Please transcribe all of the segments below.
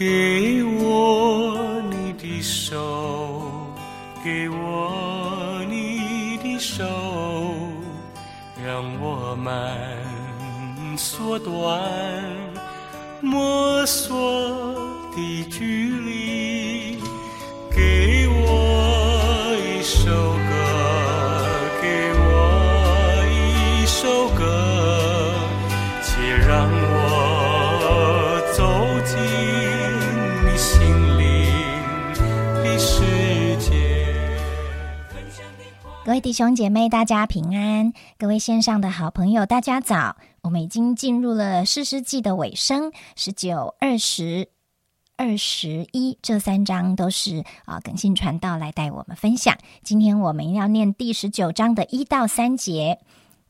给我你的手，给我你的手，让我们缩短摸索的距离。给我一首歌，给我一首歌，且让我走进你心灵的世界。各位弟兄姐妹，大家平安；各位线上的好朋友，大家早。我们已经进入了士师记的尾声，19、20、21这三章都是耿信传道来带我们分享。今天我们要念第19章的1到3节。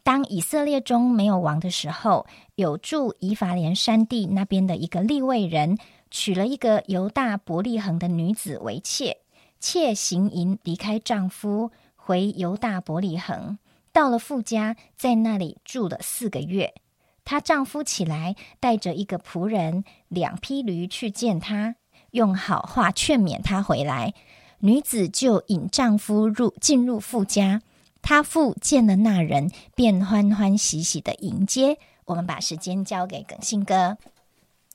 当以色列中没有王的时候，有住以法莲山地那边的一个利未人，娶了一个犹大伯利恒的女子为妾，妾行淫离开丈夫，回犹大伯利恒，到了父家，在那里住了4个月。她丈夫起来，带着一个仆人、2匹驴去见她，用好话劝勉她回来。女子就引丈夫进入父家，她父见了那人，便欢欢喜喜的迎接。我们把时间交给耿信哥。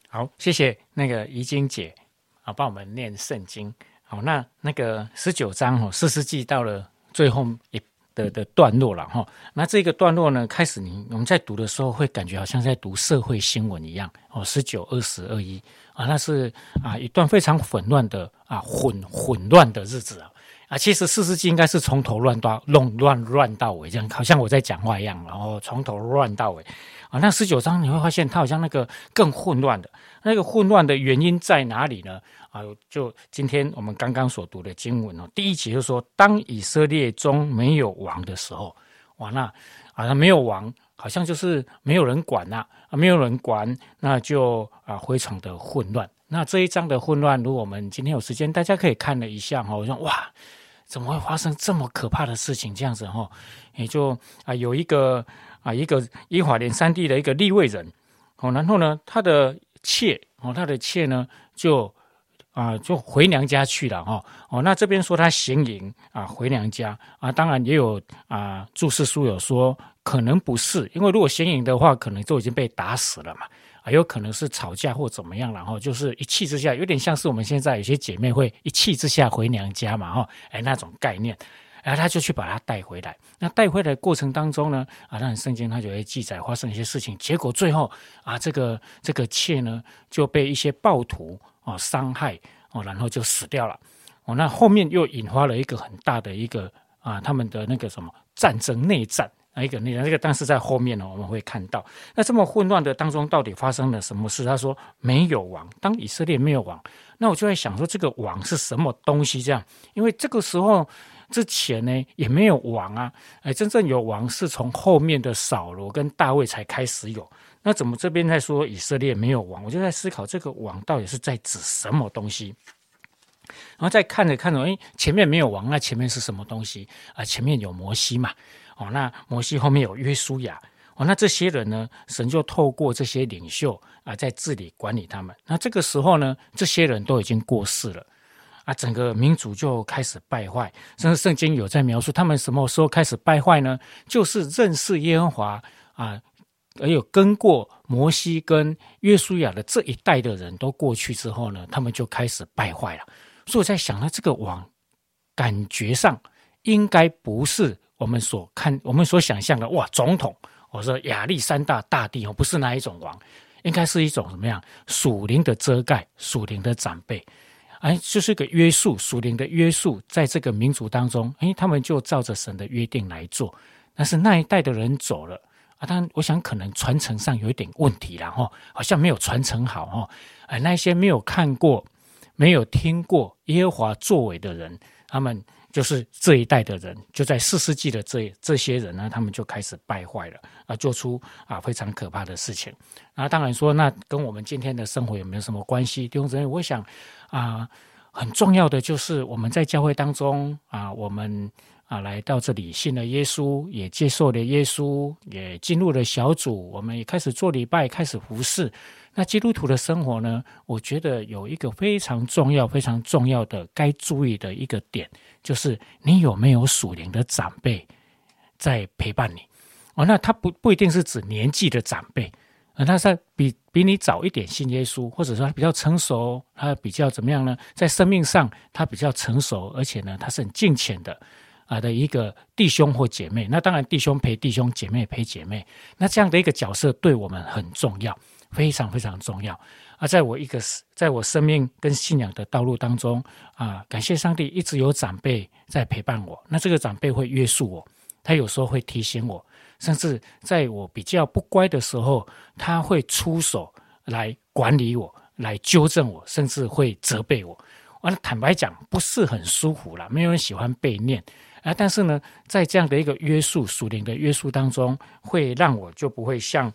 好，谢谢那个怡晶姐啊，帮我们念圣经。好，那个19章士师记到了最后一的段落了哈，那这个段落呢，开始我们在读的时候会感觉好像在读社会新闻一样哦，19、20、21啊，那是啊一段非常混乱的日子啊，其实士师记应该是从头乱到尾，这样好像我在讲话一样，然后从头乱到尾啊。那19章你会发现它好像那个更混乱的，那个混乱的原因在哪里呢？啊，就今天我们刚刚所读的经文哦，第1节就说，当以色列中没有王的时候，哇，那啊没有王，好像就是没有人管没有人管，那就啊非常的混乱。那这一章的混乱，如果我们今天有时间，大家可以看了一下哈，我想哇，怎么会发生这么可怕的事情？这样子哈，也就啊有一个以法莲山地的一个利未人哦，然后呢，他的妾呢就回娘家去了那这边说他行淫回娘家当然也有注释书有说可能不是，因为如果行淫的话，可能就已经被打死了嘛有可能是吵架或怎么样，然后就是一气之下，有点像是我们现在有些姐妹会一气之下回娘家嘛那种概念他就去把他带回来。那带回来的过程当中呢当然圣经他就会记载发生一些事情，结果最后这个妾呢就被一些暴徒伤害然后就死掉了那后面又引发了一个很大的一个他们的那个什么战争内战一个那个，但是在后面呢我们会看到，那这么混乱的当中到底发生了什么事？他说没有王，当以色列没有王，那我就在想说这个王是什么东西这样，因为这个时候之前呢也没有王真正有王是从后面的扫罗跟大卫才开始有，那怎么这边在说以色列没有王？我就在思考这个王到底是在指什么东西，然后再看着前面没有王，那前面是什么东西前面有摩西嘛那摩西后面有约书亚那这些人呢，神就透过这些领袖在治理管理他们。那这个时候呢，这些人都已经过世了整个民族就开始败坏，甚至圣经有在描述他们什么时候开始败坏呢？就是认识耶和华而有跟过摩西跟约书亚的这一代的人都过去之后呢，他们就开始败坏了。所以我在想这个王感觉上应该不是我们所想象的哇，总统我说亚历山大大帝不是那一种王，应该是一种什么样属灵的遮盖，属灵的长辈就是一个约束，属灵的约束，在这个民族当中他们就照着神的约定来做。但是那一代的人走了当然我想可能传承上有一点问题啦好像没有传承好那些没有看过没有听过耶和华作为的人，他们就是这一代的人，就在士师记的这些人呢，他们就开始败坏了做出非常可怕的事情当然说那跟我们今天的生活有没有什么关系？弟兄姊妹，我想很重要的就是我们在教会当中我们啊，来到这里信了耶稣，也接受了耶稣，也进入了小组，我们也开始做礼拜，开始服侍。那基督徒的生活呢，我觉得有一个非常重要非常重要的该注意的一个点，就是你有没有属灵的长辈在陪伴你。那他 不一定是指年纪的长辈，他是比你早一点信耶稣，或者说他比较成熟，他比较怎么样呢，在生命上他比较成熟，而且呢他是很敬虔的一个弟兄或姐妹。那当然弟兄陪弟兄，姐妹陪姐妹，那这样的一个角色对我们很重要，非常非常重要。在我生命跟信仰的道路当中感谢上帝一直有长辈在陪伴我。那这个长辈会约束我，他有时候会提醒我，甚至在我比较不乖的时候，他会出手来管理我，来纠正我，甚至会责备我。坦白讲不是很舒服啦，没有人喜欢被念但是呢，在这样的一个约束，属灵的约束当中，会让我就不会像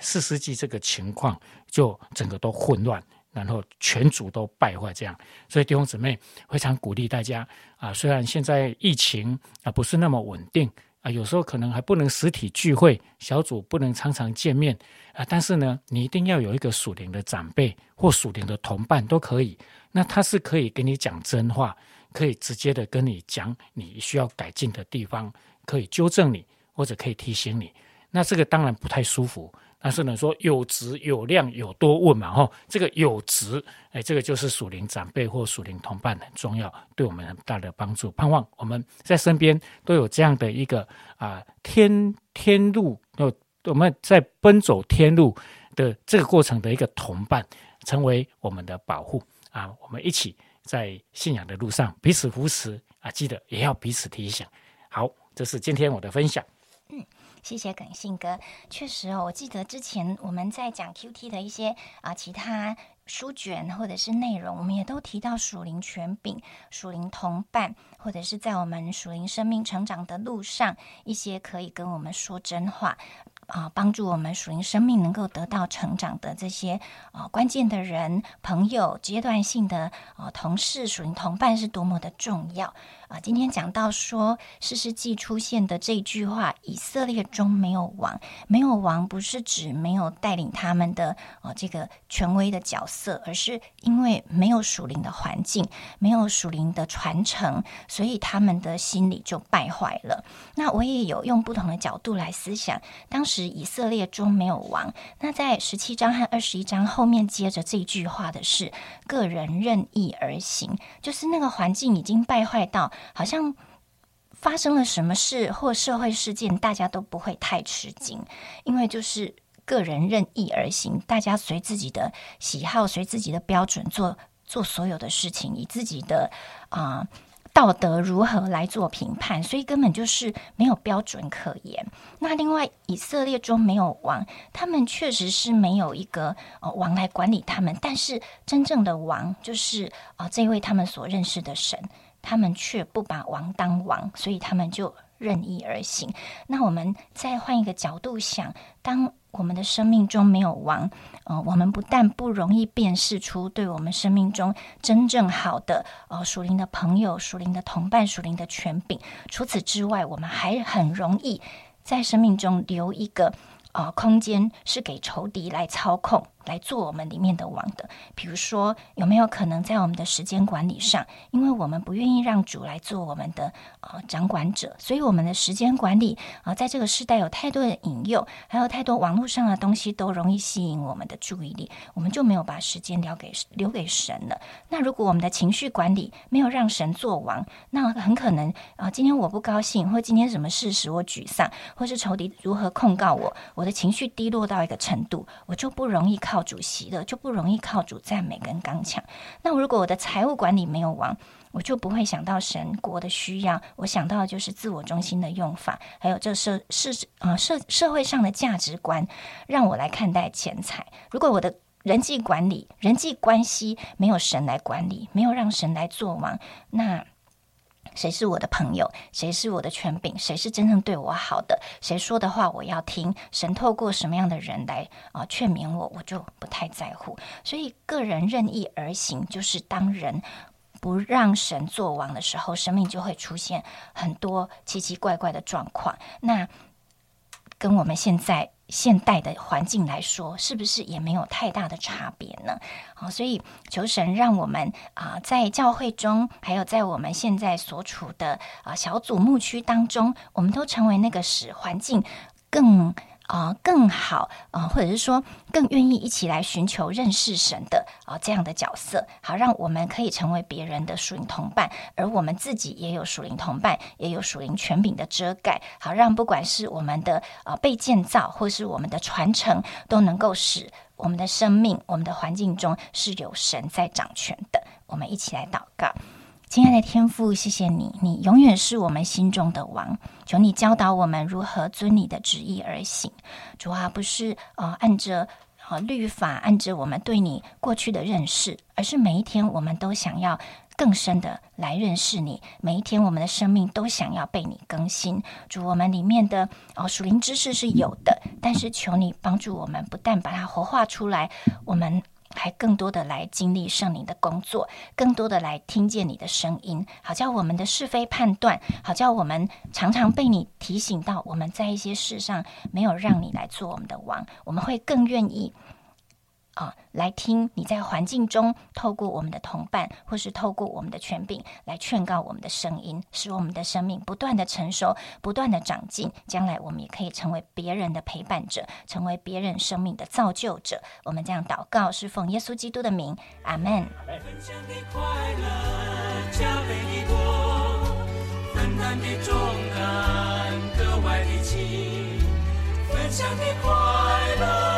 四世纪这个情况，就整个都混乱，然后全族都败坏这样。所以弟兄姊妹，非常鼓励大家虽然现在疫情不是那么稳定有时候可能还不能实体聚会，小组不能常常见面但是呢，你一定要有一个属灵的长辈或属灵的同伴都可以，那他是可以跟你讲真话，可以直接的跟你讲你需要改进的地方，可以纠正你或者可以提醒你。那这个当然不太舒服，但是呢说有质有量有多问嘛这个有质这个就是属灵长辈或属灵同伴很重要，对我们很大的帮助。盼望我们在身边都有这样的一个天路，我们在奔走天路的这个过程的一个同伴，成为我们的保护我们一起在信仰的路上彼此扶持记得也要彼此提醒。好，这是今天我的分享。谢谢耿信哥，确实我记得之前我们在讲 QT 的一些其他书卷或者是内容，我们也都提到属灵权柄、属灵同伴，或者是在我们属灵生命成长的路上一些可以跟我们说真话帮助我们属灵生命能够得到成长的这些关键的人、朋友、阶段性的同事、属灵同伴是多么的重要今天讲到说士师记出现的这句话，以色列中没有王，没有王不是指没有带领他们的这个权威的角色，而是因为没有属灵的环境，没有属灵的传承，所以他们的心理就败坏了。那我也有用不同的角度来思想，当时以色列中没有王，那在17章和21章后面接着这句话的是个人任意而行，就是那个环境已经败坏到好像发生了什么事或社会事件大家都不会太吃惊，因为就是个人任意而行，大家随自己的喜好随自己的标准做所有的事情，以自己的道德如何来做评判，所以根本就是没有标准可言。那另外以色列中没有王，他们确实是没有一个王来管理他们，但是真正的王就是这位他们所认识的神，他们却不把王当王，所以他们就任意而行。那我们再换一个角度想，当我们的生命中没有王我们不但不容易辨识出对我们生命中真正好的属灵的朋友、属灵的同伴、属灵的权柄，除此之外我们还很容易在生命中留一个空间是给仇敌来操控，来做我们里面的王的。比如说有没有可能在我们的时间管理上，因为我们不愿意让主来做我们的掌管者，所以我们的时间管理在这个时代有太多的引诱，还有太多网络上的东西都容易吸引我们的注意力，我们就没有把时间留给神了。那如果我们的情绪管理没有让神做王，那很可能今天我不高兴，或今天什么事使我沮丧，或是仇敌如何控告我，我的情绪低落到一个程度，我就不容易靠主席的，就不容易靠主赞美跟刚强。那如果我的财务管理没有王，我就不会想到神国的需要，我想到的就是自我中心的用法，还有这社会上的价值观让我来看待钱财。如果我的人际管理、人际关系没有神来管理，没有让神来做王，那谁是我的朋友，谁是我的权柄，谁是真正对我好的，谁说的话我要听，神透过什么样的人来劝勉我，我就不太在乎。所以个人任意而行，就是当人不让神做王的时候，生命就会出现很多奇奇怪怪的状况。那跟我们现代的环境来说，是不是也没有太大的差别呢？所以求神让我们在教会中，还有在我们现在所处的小组牧区当中，我们都成为那个使环境更好，或者是说更愿意一起来寻求认识神的这样的角色，好让我们可以成为别人的属灵同伴，而我们自己也有属灵同伴，也有属灵权柄的遮盖，好让不管是我们的被建造，或是我们的传承，都能够使我们的生命、我们的环境中是有神在掌权的。我们一起来祷告。亲爱的天父，谢谢你，你永远是我们心中的王，求你教导我们如何遵你的旨意而行。主啊，不是按着律法，按着我们对你过去的认识，而是每一天我们都想要更深的来认识你，每一天我们的生命都想要被你更新。主，我们里面的属灵知识是有的，但是求你帮助我们不但把它活化出来，我们还更多的来经历圣灵的工作，更多的来听见你的声音，好叫我们的是非判断，好叫我们常常被你提醒到我们在一些事上没有让你来做我们的王，我们会更愿意来听你在环境中透过我们的同伴，或是透过我们的权柄来劝告我们的声音，使我们的生命不断的成熟，不断的长进，将来我们也可以成为别人的陪伴者，成为别人生命的造就者。我们这样祷告是奉耶稣基督的名，阿们。分享的快乐，加倍的多，分担的重担，格外的轻，分享的快乐。